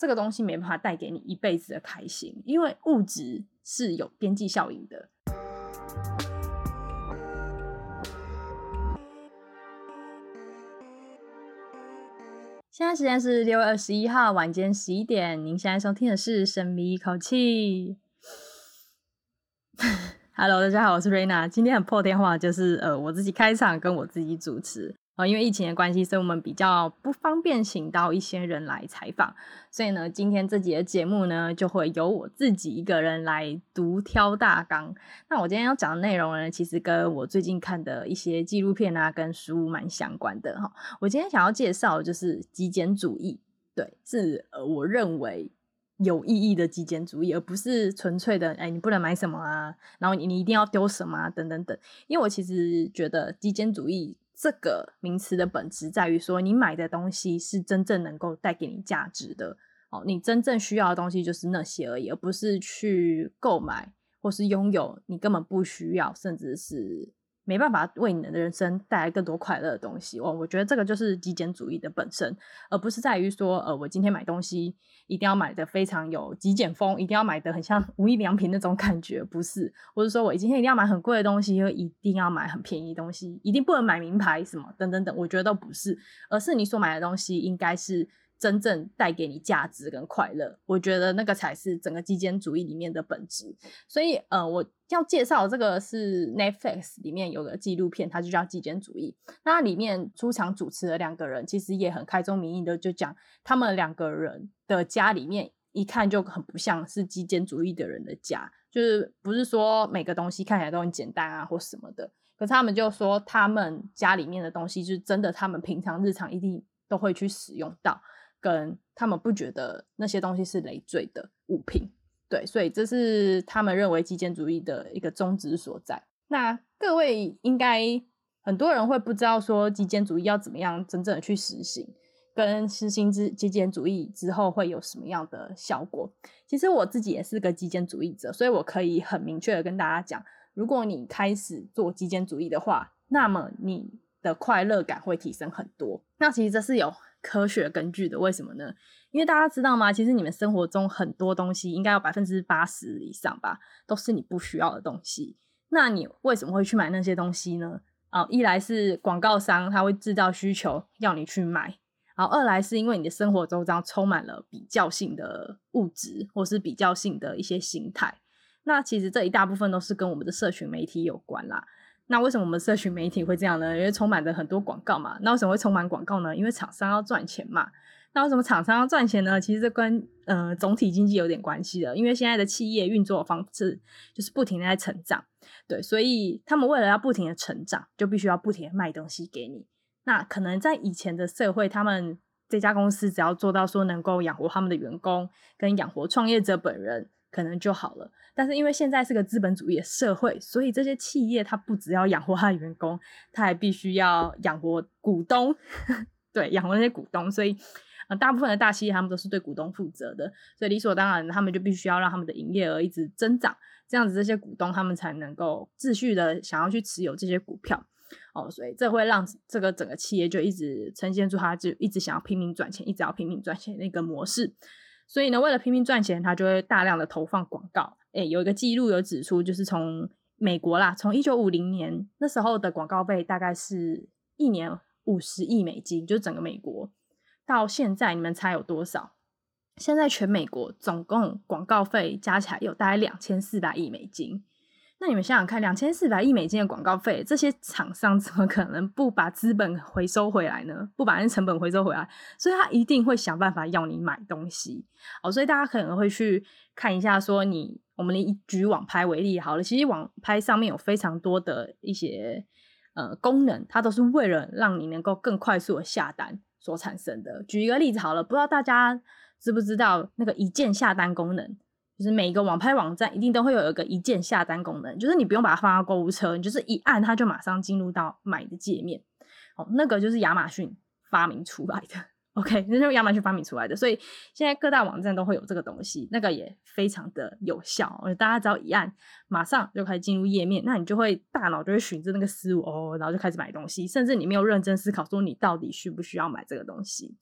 这个东西没办法带给你一辈子的开心，因为物质是有边际效应的。现在时间是6月21号晚间11点，您现在收听的是深迷一口气。Hello， 大家好，我是 Raina， 今天很破电话，就是我自己开场跟我自己主持。因为疫情的关系，所以我们比较不方便请到一些人来采访，所以呢，今天这集的节目呢，就会由我自己一个人来独挑大纲。那我今天要讲的内容呢，其实跟我最近看的一些纪录片啊，跟书蛮相关的哈。我今天想要介绍就是极简主义，对，是我认为有意义的极简主义，而不是纯粹的你不能买什么啊，然后你一定要丢什么啊，等等等。因为我其实觉得极简主义这个名词的本质在于说，你买的东西是真正能够带给你价值的，你真正需要的东西就是那些而已，而不是去购买或是拥有你根本不需要，甚至是没办法为你的人生带来更多快乐的东西。我觉得这个就是极简主义的本身，而不是在于说我今天买东西一定要买的非常有极简风，一定要买的很像无印良品那种感觉，不是，或者说我今天一定要买很贵的东西，一定要买很便宜的东西，一定不能买名牌什么等等等，我觉得都不是，而是你所买的东西应该是真正带给你价值跟快乐，我觉得那个才是整个极简主义里面的本质。所以我要介绍这个是 Netflix 里面有个纪录片，它就叫极简主义。那它里面出场主持的两个人其实也很开宗明义的就讲，他们两个人的家里面一看就很不像是极简主义的人的家，就是不是说每个东西看起来都很简单啊或什么的，可是他们就说他们家里面的东西就是真的他们平常日常一定都会去使用到，跟他们不觉得那些东西是累赘的物品，对，所以这是他们认为极简主义的一个宗旨所在。那各位应该很多人会不知道说极简主义要怎么样真正的去实行，跟实行极简主义之后会有什么样的效果。其实我自己也是个极简主义者，所以我可以很明确的跟大家讲，如果你开始做极简主义的话，那么你的快乐感会提升很多。那其实这是有科学根据的，为什么呢？因为大家知道吗？其实你们生活中很多东西应该有 80% 以上吧，都是你不需要的东西。那你为什么会去买那些东西呢？一来是广告商他会制造需求要你去买，然后二来是因为你的生活周遭充满了比较性的物质或是比较性的一些形态。那其实这一大部分都是跟我们的社群媒体有关啦。那为什么我们社群媒体会这样呢？因为充满着很多广告嘛。那为什么会充满广告呢？因为厂商要赚钱嘛。那为什么厂商要赚钱呢？其实这跟总体经济有点关系的，因为现在的企业运作的方式就是不停的在成长，对，所以他们为了要不停的成长，就必须要不停的卖东西给你。那可能在以前的社会，他们这家公司只要做到说能够养活他们的员工跟养活创业者本人可能就好了，但是因为现在是个资本主义的社会，所以这些企业它不只要养活它的员工，它还必须要养活股东对，养活那些股东，所以大部分的大企业他们都是对股东负责的，所以理所当然他们就必须要让他们的营业额一直增长，这样子这些股东他们才能够继续的想要去持有这些股票所以这会让这个整个企业就一直呈现出它就一直想要拼命赚钱，一直要拼命赚钱那个模式。所以呢，为了拼命赚钱，他就会大量的投放广告。有一个记录有指出，就是从美国啦，从1950年那时候的广告费大概是一年50亿美金，就是整个美国。到现在你们猜有多少？现在全美国总共广告费加起来有大概2400亿美金。那你们想想看，2400亿美金的广告费，这些厂商怎么可能不把资本回收回来呢？不把那成本回收回来，所以他一定会想办法要你买东西。所以大家可能会去看一下说我们举网拍为例好了，其实网拍上面有非常多的一些功能，它都是为了让你能够更快速的下单所产生的。举一个例子好了，不知道大家知不知道那个一键下单功能，就是每一个网拍网站一定都会有一个一键下单功能，就是你不用把它放到购物车，你就是一按它就马上进入到买的界面。那个就是亚马逊发明出来的， OK， 那就是亚马逊发明出来的，所以现在各大网站都会有这个东西，那个也非常的有效，大家只要一按马上就可以进入页面，那你就会大脑就会循着那个思路然后就开始买东西，甚至你没有认真思考说你到底需不需要买这个东西。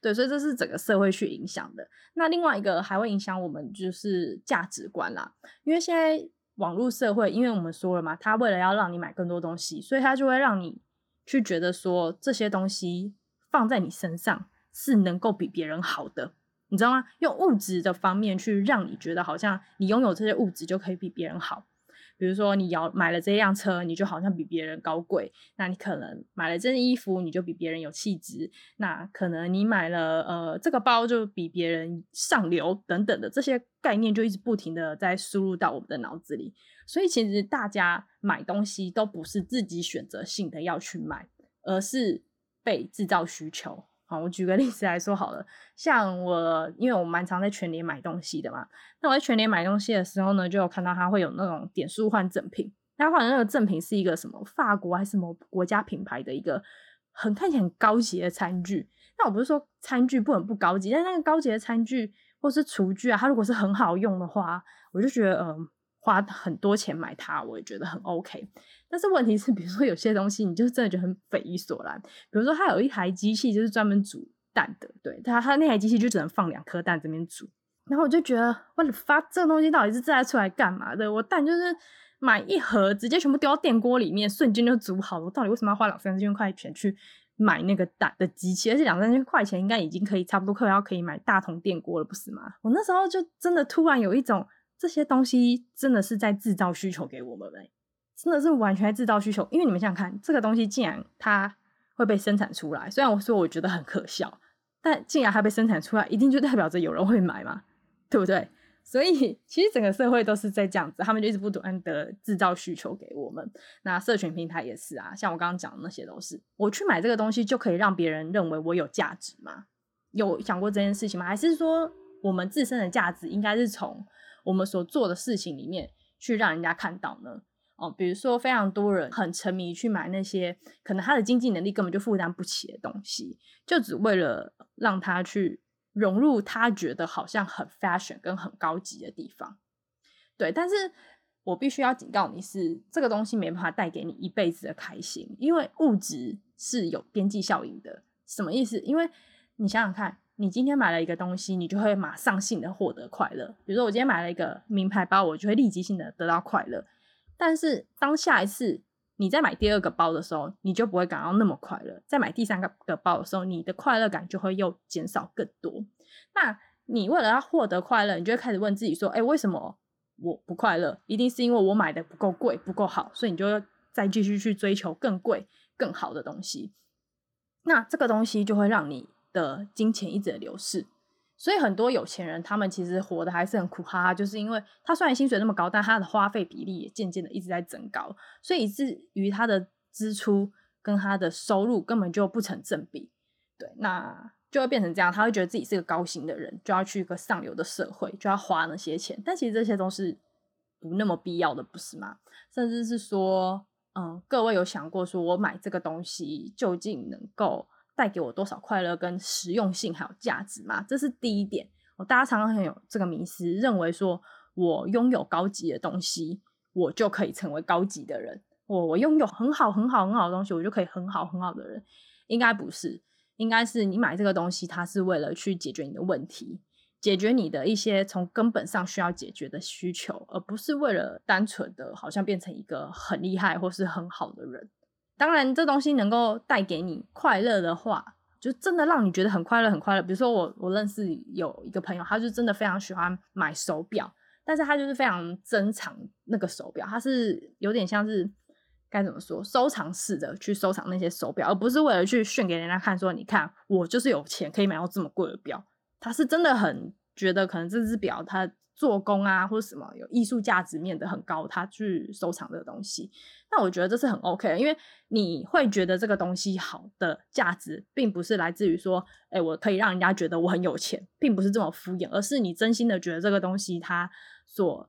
对，所以这是整个社会去影响的。那另外一个还会影响我们就是价值观啦，因为现在网络社会，因为我们说了嘛，它为了要让你买更多东西，所以它就会让你去觉得说这些东西放在你身上是能够比别人好的，你知道吗？用物质的方面去让你觉得好像你拥有这些物质就可以比别人好。比如说你买了这辆车，你就好像比别人高贵，那你可能买了这件衣服，你就比别人有气质，那可能你买了这个包就比别人上流等等的，这些概念就一直不停的在输入到我们的脑子里。所以其实大家买东西都不是自己选择性的要去买，而是被制造需求。好，我举个例子来说好了，像我因为我蛮常在全联买东西的嘛，那我在全联买东西的时候呢，就有看到它会有那种点数换赠品，它换的那个赠品是一个什么法国还是什么国家品牌的一个很看起来很高级的餐具。那我不是说餐具不能不高级，但那个高级的餐具或是厨具啊，它如果是很好用的话，我就觉得花很多钱买它，我也觉得很 OK。 但是问题是，比如说有些东西你就真的觉得很匪夷所然，比如说它有一台机器就是专门煮蛋的，对，它那台机器就只能放2颗蛋这边煮，然后我就觉得我的发，这个东西到底是制出来干嘛的？我蛋就是买一盒直接全部丢到电锅里面瞬间就煮好了，我到底为什么要花2-3千块钱去买那个蛋的机器？而且2-3千块钱应该已经可以差不多快要可以买大同电锅了，不是吗？我那时候就真的突然有一种，这些东西真的是在制造需求给我们欸，真的是完全在制造需求。因为你们想想看，这个东西竟然它会被生产出来，虽然我说我觉得很可笑，但竟然它被生产出来，一定就代表着有人会买嘛，对不对？所以其实整个社会都是在这样子，他们就一直不断的制造需求给我们。那社群平台也是啊，像我刚刚讲的那些都是，我去买这个东西就可以让别人认为我有价值吗？有想过这件事情吗？还是说我们自身的价值应该是从我们所做的事情里面去让人家看到呢？比如说非常多人很沉迷去买那些可能他的经济能力根本就负担不起的东西，就只为了让他去融入他觉得好像很 fashion 跟很高级的地方。对，但是我必须要警告你是，这个东西没办法带给你一辈子的开心，因为物质是有边际效应的。什么意思？因为你想想看，你今天买了一个东西，你就会马上性的获得快乐。比如说我今天买了一个名牌包，我就会立即性的得到快乐，但是当下一次你再买第二个包的时候，你就不会感到那么快乐，再买第三个包的时候，你的快乐感就会又减少更多。那你为了要获得快乐，你就会开始问自己说，为什么我不快乐？一定是因为我买的不够贵不够好，所以你就会再继续去追求更贵更好的东西，那这个东西就会让你的金钱一直的流逝。所以很多有钱人他们其实活得还是很苦哈哈，就是因为他虽然薪水那么高，但他的花费比例也渐渐的一直在增高，所以以至于他的支出跟他的收入根本就不成正比。对，那就会变成这样，他会觉得自己是个高薪的人，就要去一个上流的社会，就要花那些钱，但其实这些都是不那么必要的，不是吗？甚至是说各位有想过说我买这个东西究竟能够带给我多少快乐跟实用性还有价值嘛？这是第一点。大家常常很有这个迷思，认为说我拥有高级的东西我就可以成为高级的人，我拥有很好很好很好的东西我就可以很好很好的人。应该不是，应该是你买这个东西它是为了去解决你的问题，解决你的一些从根本上需要解决的需求，而不是为了单纯的好像变成一个很厉害或是很好的人。当然这东西能够带给你快乐的话，就真的让你觉得很快乐很快乐。比如说我认识有一个朋友，他就真的非常喜欢买手表，但是他就是非常珍藏那个手表，他是有点像是该怎么说，收藏式的去收藏那些手表，而不是为了去炫给人家看说你看我就是有钱可以买到这么贵的表。他是真的很觉得可能这只表它做工啊或者什么有艺术价值面的很高，他去收藏这个东西。那我觉得这是很 OK 的，因为你会觉得这个东西好的价值并不是来自于说我可以让人家觉得我很有钱，并不是这么敷衍，而是你真心的觉得这个东西它所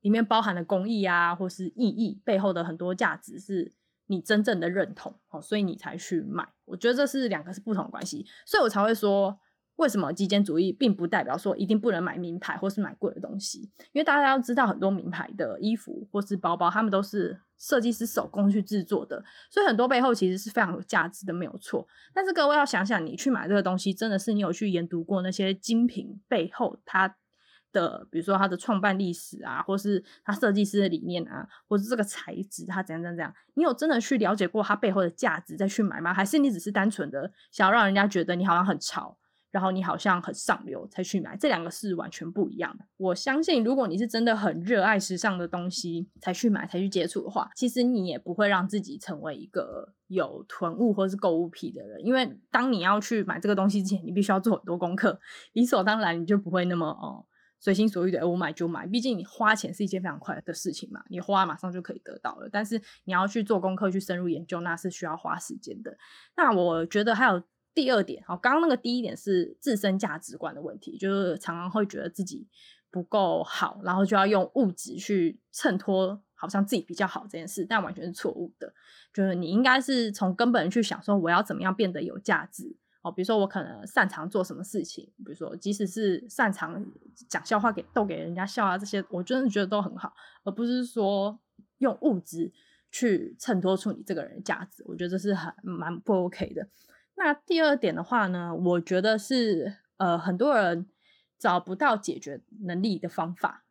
里面包含的工艺啊或是意义背后的很多价值是你真正的认同，所以你才去买。我觉得这是两个是不同的关系，所以我才会说为什么极简主义并不代表说一定不能买名牌或是买贵的东西，因为大家要知道很多名牌的衣服或是包包他们都是设计师手工去制作的，所以很多背后其实是非常有价值的，没有错。但是各位要想想，你去买这个东西真的是你有去研读过那些精品背后它的比如说它的创办历史啊，或是它设计师的理念啊，或是这个材质它怎样怎样，你有真的去了解过它背后的价值再去买吗？还是你只是单纯的想要让人家觉得你好像很潮，然后你好像很上流才去买？这两个是完全不一样的。我相信如果你是真的很热爱时尚的东西才去买才去接触的话，其实你也不会让自己成为一个有囤物或是购物癖的人，因为当你要去买这个东西之前你必须要做很多功课，理所当然你就不会那么随心所欲的我买就买。毕竟你花钱是一件非常快的事情嘛，你花马上就可以得到了，但是你要去做功课去深入研究那是需要花时间的。那我觉得还有第二点，刚刚那个第一点是自身价值观的问题，就是常常会觉得自己不够好，然后就要用物质去衬托好像自己比较好这件事，但完全是错误的。就是你应该是从根本去想说我要怎么样变得有价值，比如说我可能擅长做什么事情，比如说即使是擅长讲笑话逗给人家笑啊，这些我真的觉得都很好，而不是说用物质去衬托出你这个人的价值，我觉得这是很蛮不 OK 的。那第二点的话呢，我觉得是很多人找不到解决能力的方法。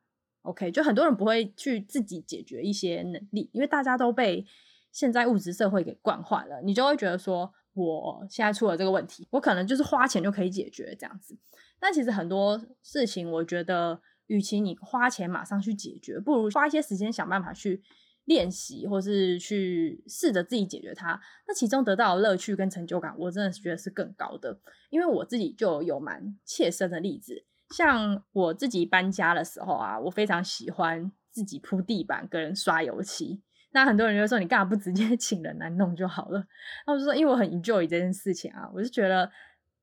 OK， 就很多人不会去自己解决一些能力，因为大家都被现在物质社会给惯坏了，你就会觉得说我现在出了这个问题我可能就是花钱就可以解决这样子。但其实很多事情我觉得与其你花钱马上去解决，不如花一些时间想办法去练习或是去试着自己解决它，那其中得到的乐趣跟成就感我真的觉得是更高的。因为我自己就有蛮切身的例子，像我自己搬家的时候啊，我非常喜欢自己铺地板跟人刷油漆，那很多人就说你干嘛不直接请人来弄就好了，那我就说因为我很 enjoy 这件事情啊，我就觉得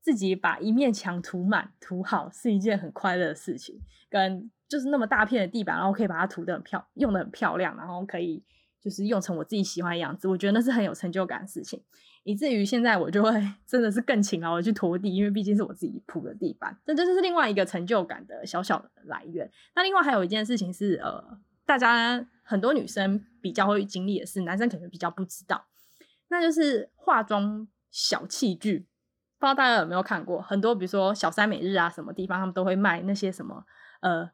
自己把一面墙涂满涂好是一件很快乐的事情，跟就是那么大片的地板然后可以把它涂得很漂亮，用得很漂亮，然后可以就是用成我自己喜欢的样子，我觉得那是很有成就感的事情。以至于现在我就会真的是更勤劳的去拖地，因为毕竟是我自己铺的地板，这就是另外一个成就感的小小的来源。那另外还有一件事情是大家很多女生比较会经历的是，男生可能比较不知道，那就是化妆小器具，不知道大家有没有看过，很多比如说小三美日啊什么地方他们都会卖那些什么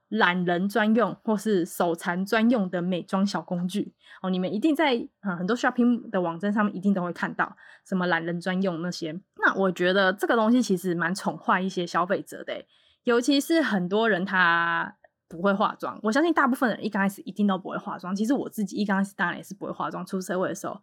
懒人专用或是手残专用的美妆小工具，你们一定在很多 shopping 的网站上面一定都会看到什么懒人专用那些。那我觉得这个东西其实蛮宠坏一些消费者的，尤其是很多人他不会化妆，我相信大部分人一刚开始一定都不会化妆，其实我自己一刚开始当然也是不会化妆，出社会的时候。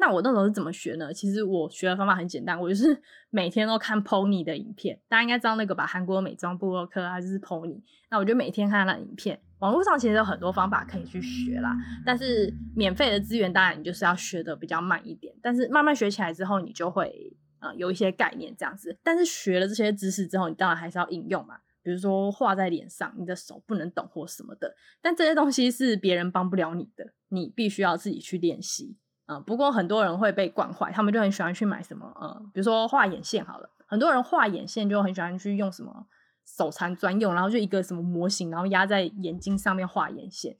那我那时候是怎么学呢？其实我学的方法很简单，我就是每天都看 Pony 的影片，大家应该知道那个吧，韩国美妆部落客啊，就是 Pony， 那我就每天看他的影片。网络上其实有很多方法可以去学啦，但是免费的资源当然你就是要学的比较慢一点，但是慢慢学起来之后你就会有一些概念这样子。但是学了这些知识之后你当然还是要应用嘛，比如说画在脸上你的手不能动或什么的，但这些东西是别人帮不了你的，你必须要自己去练习，不过很多人会被惯坏，他们就很喜欢去买什么比如说画眼线好了，很多人画眼线就很喜欢去用什么手残专用，然后就一个什么模型然后压在眼睛上面画眼线，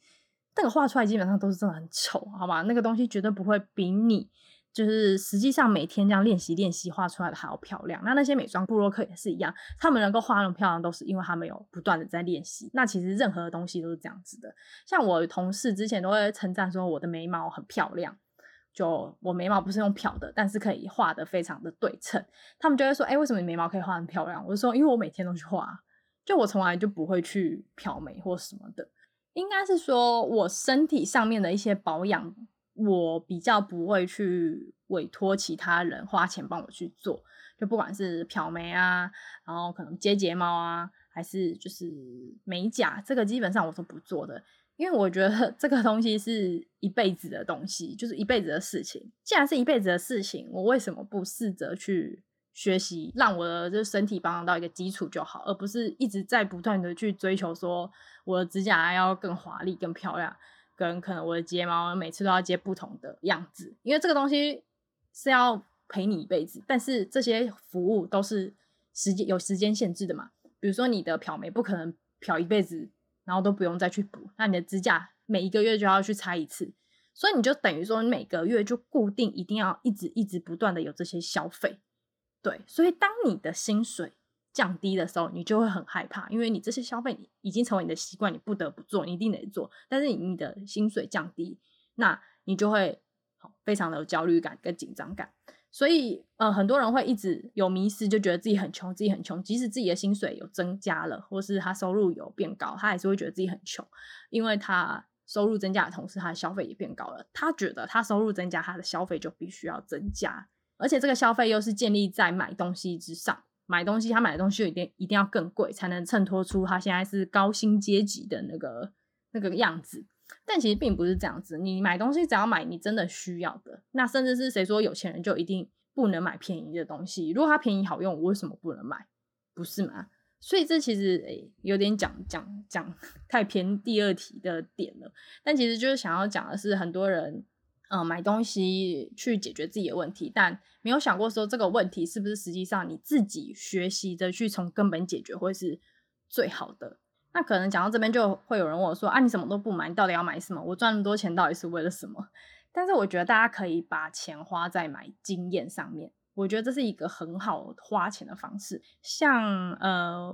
那个画出来基本上都是真的很丑，好吧，那个东西绝对不会比你就是实际上每天这样练习练习画出来的还要漂亮。那那些美妆部落客也是一样，他们能够画那么漂亮都是因为他们有不断的在练习，那其实任何的东西都是这样子的。像我同事之前都会称赞说我的眉毛很漂亮，就我眉毛不是用漂的，但是可以画得非常的对称，他们就会说为什么你眉毛可以画很漂亮，我就说因为我每天都去画，就我从来就不会去漂眉或什么的。应该是说我身体上面的一些保养我比较不会去委托其他人花钱帮我去做，就不管是漂眉啊，然后可能接睫毛啊，还是就是美甲，这个基本上我都不做的，因为我觉得这个东西是一辈子的东西，就是一辈子的事情。既然是一辈子的事情，我为什么不试着去学习，让我的就身体保养到一个基础就好，而不是一直在不断的去追求说我的指甲要更华丽更漂亮。跟可能我的睫毛每次都要接不同的样子，因为这个东西是要陪你一辈子，但是这些服务都是有时间限制的嘛，比如说你的漂眉不可能漂一辈子然后都不用再去补，那你的指甲每一个月就要去擦一次，所以你就等于说你每个月就固定一定要一直不断的有这些消费。对，所以当你的薪水降低的时候你就会很害怕，因为你这些消费你已经成为你的习惯，你不得不做，你一定得做，但是你的薪水降低，那你就会非常的有焦虑感跟紧张感。所以很多人会一直有迷思，就觉得自己很穷自己很穷，即使自己的薪水有增加了或是他收入有变高，他还是会觉得自己很穷，因为他收入增加的同时他的消费也变高了，他觉得他收入增加他的消费就必须要增加，而且这个消费又是建立在买东西之上，买东西他买的东西就一定要更贵才能衬托出他现在是高薪阶级的那个样子，但其实并不是这样子，你买东西只要买你真的需要的，那甚至是谁说有钱人就一定不能买便宜的东西，如果它便宜好用我为什么不能买，不是吗？所以这其实有点讲太偏第二题的点了，但其实就是想要讲的是很多人买东西去解决自己的问题，但没有想过说这个问题是不是实际上你自己学习着去从根本解决会是最好的。那可能讲到这边就会有人问我说啊，你什么都不买你到底要买什么，我赚那么多钱到底是为了什么？但是我觉得大家可以把钱花在买经验上面，我觉得这是一个很好花钱的方式。像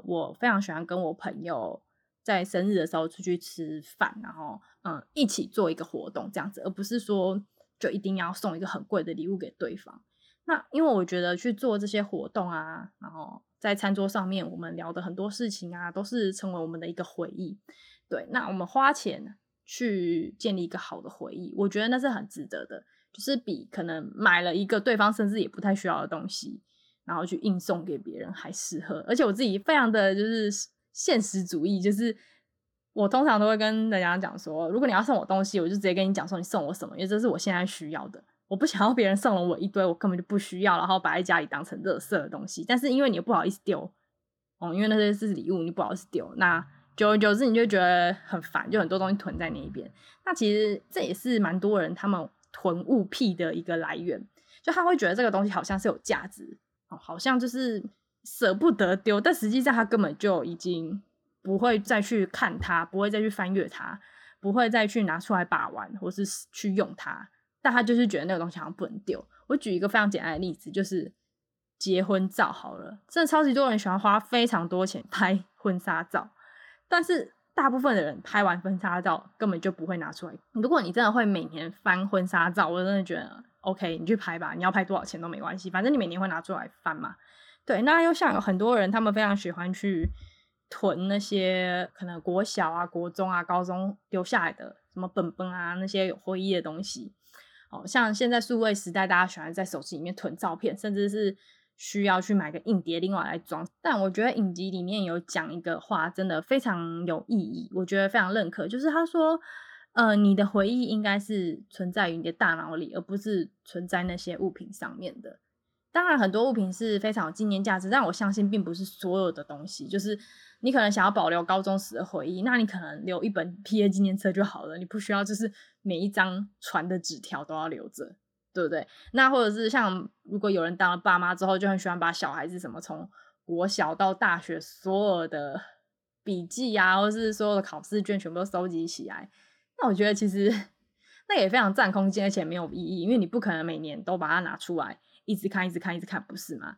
我非常喜欢跟我朋友在生日的时候出去吃饭，然后一起做一个活动这样子，而不是说就一定要送一个很贵的礼物给对方。那因为我觉得去做这些活动啊，然后在餐桌上面我们聊的很多事情啊都是成为我们的一个回忆。对，那我们花钱去建立一个好的回忆，我觉得那是很值得的，就是比可能买了一个对方甚至也不太需要的东西然后去硬送给别人还适合。而且我自己非常的就是现实主义，就是我通常都会跟人家讲说如果你要送我东西我就直接跟你讲说你送我什么，因为这是我现在需要的，我不想要别人送了我一堆我根本就不需要然后摆在家里当成垃圾的东西，但是因为你又不好意思丢因为那些是礼物你不好意思丢，那久而久之你就觉得很烦，就很多东西囤在那边。那其实这也是蛮多人他们囤物癖的一个来源，就他会觉得这个东西好像是有价值好像就是舍不得丢，但实际上他根本就已经不会再去看它，不会再去翻阅它，不会再去拿出来把玩或是去用它，但他就是觉得那个东西好像不能丢。我举一个非常简单的例子，就是结婚照好了，真的超级多人喜欢花非常多钱拍婚纱照，但是大部分的人拍完婚纱照根本就不会拿出来。如果你真的会每年翻婚纱照，我真的觉得 OK 你去拍吧，你要拍多少钱都没关系，反正你每年会拿出来翻嘛。对，那又像有很多人他们非常喜欢去囤那些可能国小啊国中啊高中留下来的什么本本啊那些有回忆的东西。像现在数位时代大家喜欢在手机里面囤照片，甚至是需要去买个硬碟另外来装。但我觉得影集里面有讲一个话真的非常有意义，我觉得非常认可，就是他说你的回忆应该是存在于你的大脑里，而不是存在那些物品上面的。当然很多物品是非常有纪念价值，但我相信并不是所有的东西，就是你可能想要保留高中时的回忆，那你可能留一本毕业纪念册就好了，你不需要就是每一张传的纸条都要留着，对不对？那或者是像如果有人当了爸妈之后就很喜欢把小孩子什么从国小到大学所有的笔记啊或是所有的考试卷全部都收集起来，那我觉得其实那也非常占空间而且没有意义，因为你不可能每年都把它拿出来一直看不是吗？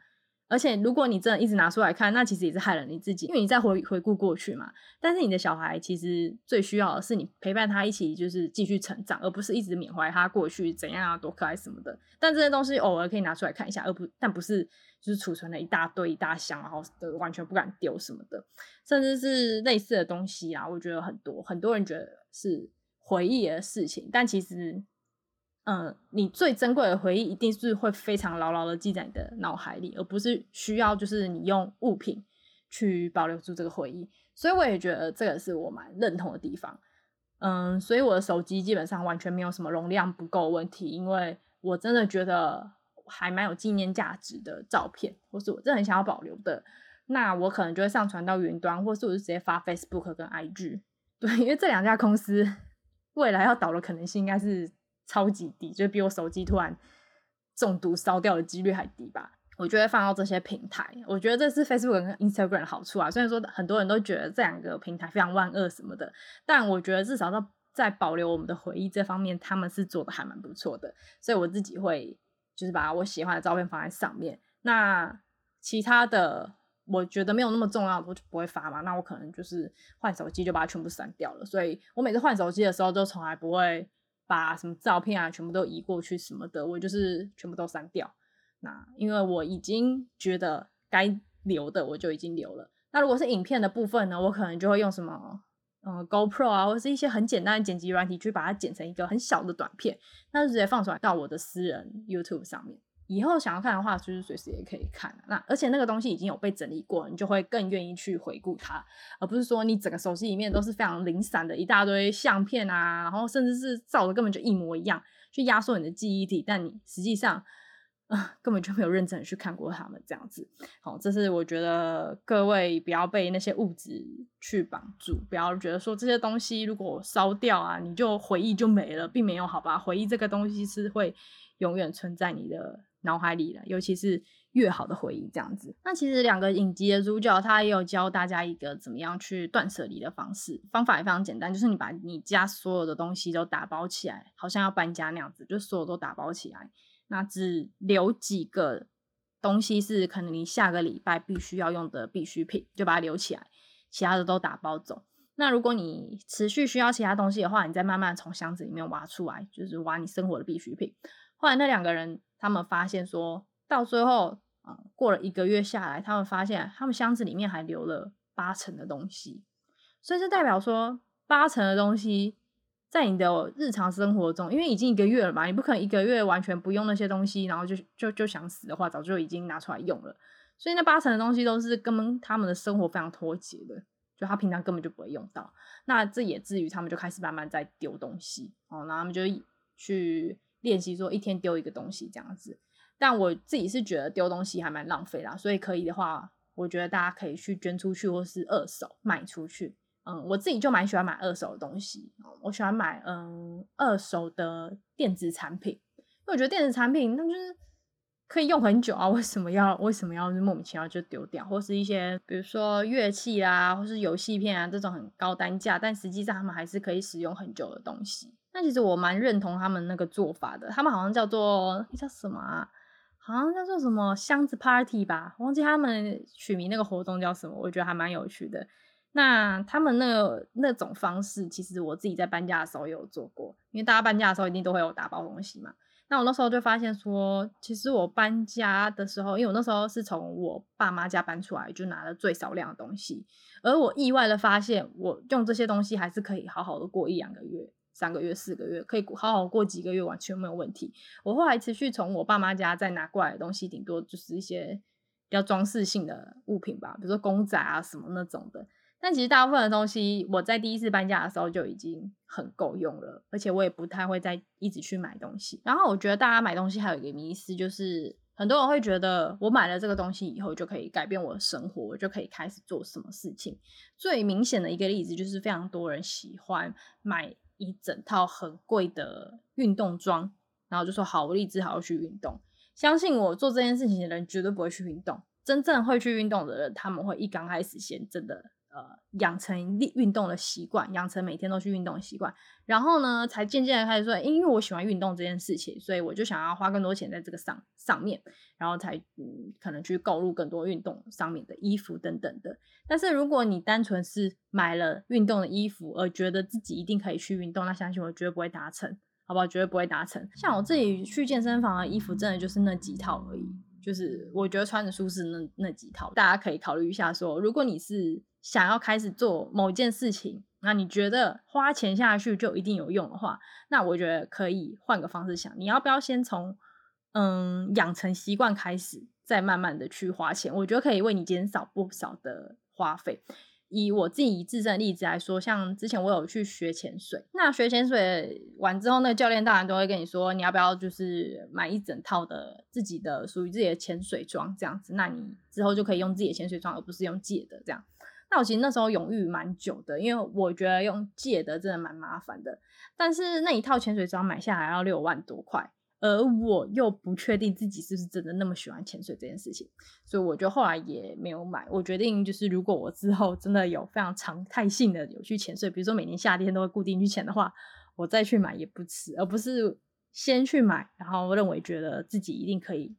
而且如果你真的一直拿出来看，那其实也是害了你自己，因为你在回顾过去嘛。但是你的小孩其实最需要的是你陪伴他一起就是继续成长，而不是一直缅怀他过去怎样啊多可爱什么的。但这些东西偶尔可以拿出来看一下，但不是就是储存了一大堆一大箱然后完全不敢丢什么的。甚至是类似的东西啊，我觉得很多人觉得是回忆的事情，但其实你最珍贵的回忆一定是会非常牢牢的记在你的脑海里，而不是需要就是你用物品去保留住这个回忆。所以我也觉得这个是我蛮认同的地方。所以我的手机基本上完全没有什么容量不够的问题，因为我真的觉得还蛮有纪念价值的照片或是我真的很想要保留的，那我可能就会上传到云端，或是我就直接发 Facebook 跟 IG。 对，因为这两家公司未来要倒的可能性应该是超级低，就是比我手机突然中毒烧掉的几率还低吧。我就会放到这些平台，我觉得这是 Facebook 跟 Instagram 的好处啊。虽然说很多人都觉得这两个平台非常万恶什么的，但我觉得至少在保留我们的回忆这方面，他们是做的还蛮不错的。所以我自己会就是把我喜欢的照片放在上面，那其他的我觉得没有那么重要我就不会发嘛，那我可能就是换手机就把它全部删掉了。所以我每次换手机的时候都从来不会把什么照片啊全部都移过去什么的，我就是全部都删掉。那因为我已经觉得该留的我就已经留了。那如果是影片的部分呢，我可能就会用什么GoPro 啊，或是一些很简单的剪辑软体去把它剪成一个很小的短片，那就直接放出来到我的私人 YouTube 上面，以后想要看的话就是随时也可以看。那而且那个东西已经有被整理过，你就会更愿意去回顾它，而不是说你整个手机里面都是非常零散的一大堆相片啊，然后甚至是照的根本就一模一样，去压缩你的记忆体，但你实际上根本就没有认真去看过他们这样子。好，这是我觉得各位不要被那些物质去绑住，不要觉得说这些东西如果烧掉啊你就回忆就没了，并没有好吧。回忆这个东西是会永远存在你的脑海里的，尤其是越好的回忆这样子。那其实两个影集的主角他也有教大家一个怎么样去断舍离的方式，方法也非常简单，就是你把你家所有的东西都打包起来，好像要搬家那样子，就所有都打包起来，那只留几个东西是可能你下个礼拜必须要用的必需品，就把它留起来，其他的都打包走。那如果你持续需要其他东西的话，你再慢慢从箱子里面挖出来，就是挖你生活的必需品。后来那两个人他们发现说到最后过了1个月下来，他们发现他们箱子里面还留了80%的东西，所以这代表说80%的东西在你的日常生活中，因为已经1个月了嘛，你不可能1个月完全不用那些东西，然后就想死的话早就已经拿出来用了。所以那80%的东西都是跟他们的生活非常脱节的，就他平常根本就不会用到，那这也至于他们就开始慢慢在丢东西然后他们就去练习说一天丢一个东西这样子。但我自己是觉得丢东西还蛮浪费啦，所以可以的话我觉得大家可以去捐出去或是二手卖出去。我自己就蛮喜欢买二手的东西，我喜欢买二手的电子产品，因为我觉得电子产品那就是可以用很久啊，为什么要莫名其妙就丢掉。或是一些比如说乐器啊或是游戏片啊这种很高单价但实际上他们还是可以使用很久的东西。那其实我蛮认同他们那个做法的，他们好像叫什么啊，好像叫做什么箱子 party 吧，忘记他们取名那个活动叫什么，我觉得还蛮有趣的。那他们那种方式其实我自己在搬家的时候也有做过，因为大家搬家的时候一定都会有打包东西嘛。那我那时候就发现说其实我搬家的时候，因为我那时候是从我爸妈家搬出来就拿了最少量的东西，而我意外的发现我用这些东西还是可以好好的过1-2个月3个月4个月，可以好好过几个月完全没有问题。我后来持续从我爸妈家再拿过来的东西顶多就是一些比较装饰性的物品吧，比如说公仔啊什么那种的，但其实大部分的东西我在第一次搬家的时候就已经很够用了，而且我也不太会再一直去买东西。然后我觉得大家买东西还有一个迷思，就是很多人会觉得我买了这个东西以后就可以改变我的生活，我就可以开始做什么事情。最明显的一个例子就是非常多人喜欢买一整套很贵的运动装，然后就说好我立志好好去运动。相信我，做这件事情的人绝对不会去运动，真正会去运动的人他们会一刚开始先真的养成运动的习惯，养成每天都去运动的习惯，然后呢才渐渐的开始说因为我喜欢运动这件事情，所以我就想要花更多钱在这个上面，然后才可能去购入更多运动上面的衣服等等的。但是如果你单纯是买了运动的衣服而觉得自己一定可以去运动，那相信我绝对不会达成，好不好？绝对不会达成。像我自己去健身房的衣服真的就是那几套而已，就是我觉得穿着舒适那几套。大家可以考虑一下说，如果你是想要开始做某件事情，那你觉得花钱下去就一定有用的话，那我觉得可以换个方式想，你要不要先从养成习惯开始，再慢慢的去花钱，我觉得可以为你减少不少的花费。以我自己自身的例子来说，像之前我有去学潜水，那学潜水完之后那个教练当然都会跟你说你要不要就是买一整套的自己的属于自己的潜水装这样子，那你之后就可以用自己的潜水装而不是用借的这样。那我其实那时候犹豫蛮久的，因为我觉得用借的真的蛮麻烦的，但是那一套潜水装买下来要6万多块，而我又不确定自己是不是真的那么喜欢潜水这件事情，所以我就后来也没有买。我决定就是如果我之后真的有非常常态性的有去潜水，比如说每年夏天都会固定去潜的话，我再去买也不迟，而不是先去买然后认为觉得自己一定可以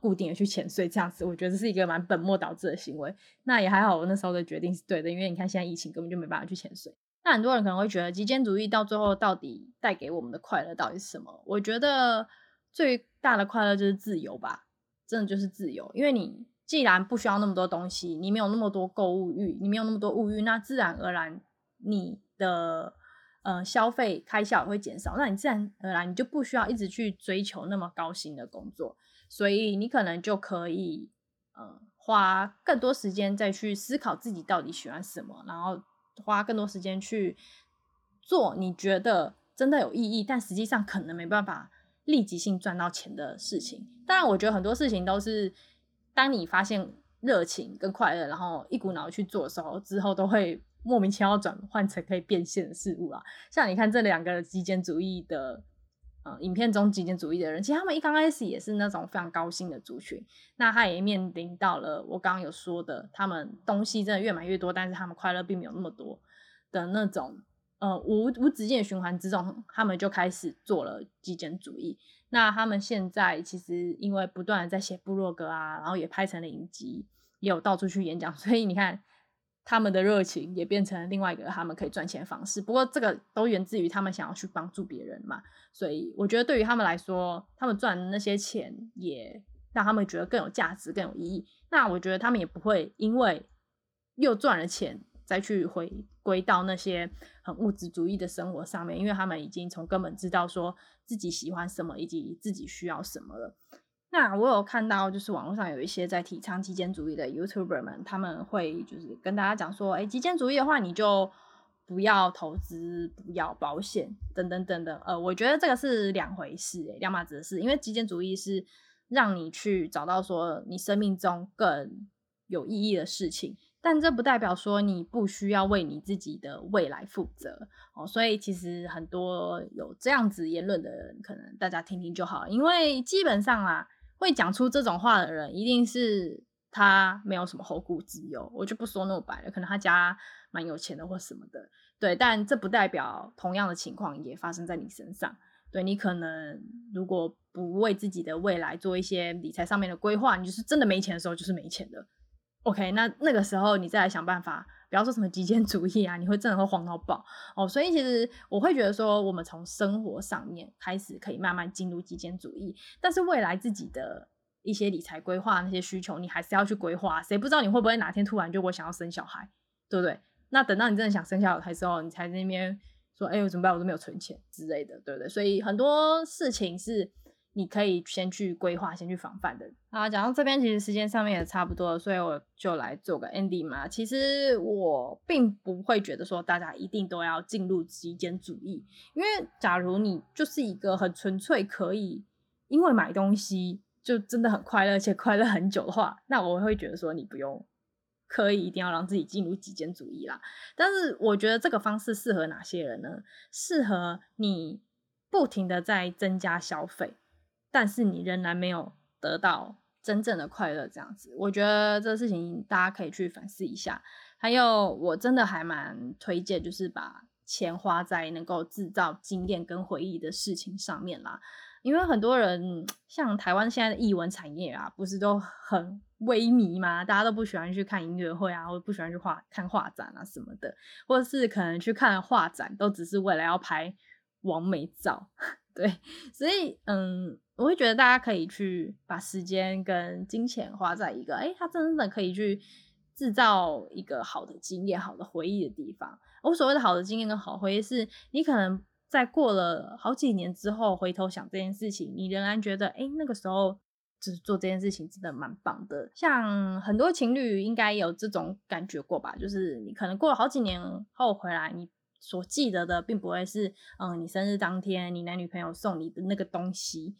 固定的去潜水这样子，我觉得这是一个蛮本末倒置的行为。那也还好我那时候的决定是对的，因为你看现在疫情根本就没办法去潜水。那很多人可能会觉得极简主义到最后到底带给我们的快乐到底是什么，我觉得最大的快乐就是自由吧，真的就是自由。因为你既然不需要那么多东西，你没有那么多购物欲，你没有那么多物欲，那自然而然你的消费开销也会减少，那你自然而然你就不需要一直去追求那么高薪的工作，所以你可能就可以花更多时间再去思考自己到底喜欢什么，然后花更多时间去做你觉得真的有意义但实际上可能没办法立即性赚到钱的事情。当然我觉得很多事情都是当你发现热情跟快乐然后一股脑去做的时候，之后都会莫名其妙转换成可以变现的事物啦。像你看这两个极简主义的影片中，极简主义的人其实他们一刚开始也是那种非常高薪的族群，那他也面临到了我刚刚有说的他们东西真的越买越多，但是他们快乐并没有那么多的那种无止境的循环之中，他们就开始做了极简主义。那他们现在其实因为不断的在写部落格啊，然后也拍成了影集，也有到处去演讲，所以你看他们的热情也变成另外一个他们可以赚钱的方式。不过这个都源自于他们想要去帮助别人嘛，所以我觉得对于他们来说，他们赚的那些钱也让他们觉得更有价值更有意义。那我觉得他们也不会因为又赚了钱再去回归到那些很物质主义的生活上面，因为他们已经从根本知道说自己喜欢什么以及自己需要什么了。那我有看到就是网络上有一些在提倡极简主义的 YouTuber 们，他们会就是跟大家讲说极简主义的话你就不要投资不要保险等等等等。我觉得这个是两回事两码子的事，因为极简主义是让你去找到说你生命中更有意义的事情，但这不代表说你不需要为你自己的未来负责所以其实很多有这样子言论的人可能大家听听就好了，因为基本上会讲出这种话的人一定是他没有什么后顾之忧，我就不说那么白了，可能他家蛮有钱的或什么的，对，但这不代表同样的情况也发生在你身上。对，你可能如果不为自己的未来做一些理财上面的规划，你就是真的没钱的时候就是没钱的 OK， 那个时候你再来想办法，不要说什么极简主义你会真的会慌到爆所以其实我会觉得说我们从生活上面开始可以慢慢进入极简主义，但是未来自己的一些理财规划那些需求你还是要去规划，谁不知道你会不会哪天突然就我想要生小孩，对不对？那等到你真的想生小孩之后，你才在那边说我怎么办我都没有存钱之类的，对不对？所以很多事情是你可以先去规划先去防范的。讲到这边其实时间上面也差不多了，所以我就来做个 ending 嘛。其实我并不会觉得说大家一定都要进入极简主义，因为假如你就是一个很纯粹可以因为买东西就真的很快乐而且快乐很久的话，那我会觉得说你不用刻意一定要让自己进入极简主义啦。但是我觉得这个方式适合哪些人呢？适合你不停的在增加消费但是你仍然没有得到真正的快乐这样子，我觉得这事情大家可以去反思一下。还有我真的还蛮推荐就是把钱花在能够制造经验跟回忆的事情上面啦，因为很多人像台湾现在的艺文产业不是都很萎靡嘛，大家都不喜欢去看音乐会或者不喜欢去看画展什么的，或者是可能去看画展都只是为了要拍网美照，对，所以我会觉得大家可以去把时间跟金钱花在一个它真的可以去制造一个好的经验好的回忆的地方。我所谓的好的经验跟好回忆是你可能在过了好几年之后回头想这件事情，你仍然觉得那个时候就是做这件事情真的蛮棒的。像很多情侣应该有这种感觉过吧，就是你可能过了好几年后回来，你所记得的并不会是你生日当天你男女朋友送你的那个东西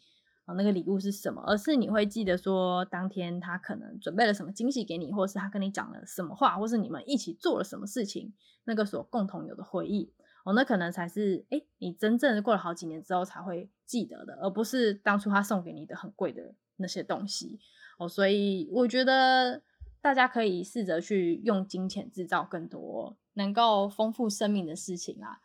那个礼物是什么，而是你会记得说当天他可能准备了什么惊喜给你，或是他跟你讲了什么话，或是你们一起做了什么事情，那个所共同有的回忆哦，那可能才是你真正的过了好几年之后才会记得的，而不是当初他送给你的很贵的那些东西哦。所以我觉得大家可以试着去用金钱制造更多能够丰富生命的事情啊。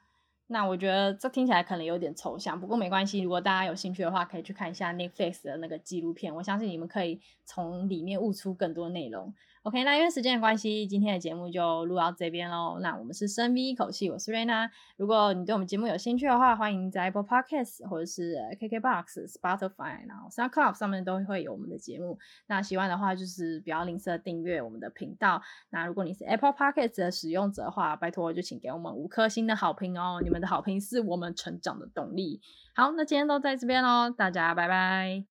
那我觉得这听起来可能有点抽象，不过没关系，如果大家有兴趣的话可以去看一下 Netflix 的那个纪录片，我相信你们可以从里面悟出更多内容。 OK， 那因为时间的关系，今天的节目就录到这边咯。那我们是深 V 一口气，我是 Raina， 如果你对我们节目有兴趣的话，欢迎在 Apple Podcast 或者是 KKBOX Spotify 然后 SoundCloud 上面都会有我们的节目。那喜欢的话就是不要吝啬订阅我们的频道。那如果你是 Apple Podcast 的使用者的话，拜托就请给我们5颗星的好评哦，你们的好评是我们成长的动力。好，那今天都在这边咯，大家拜拜。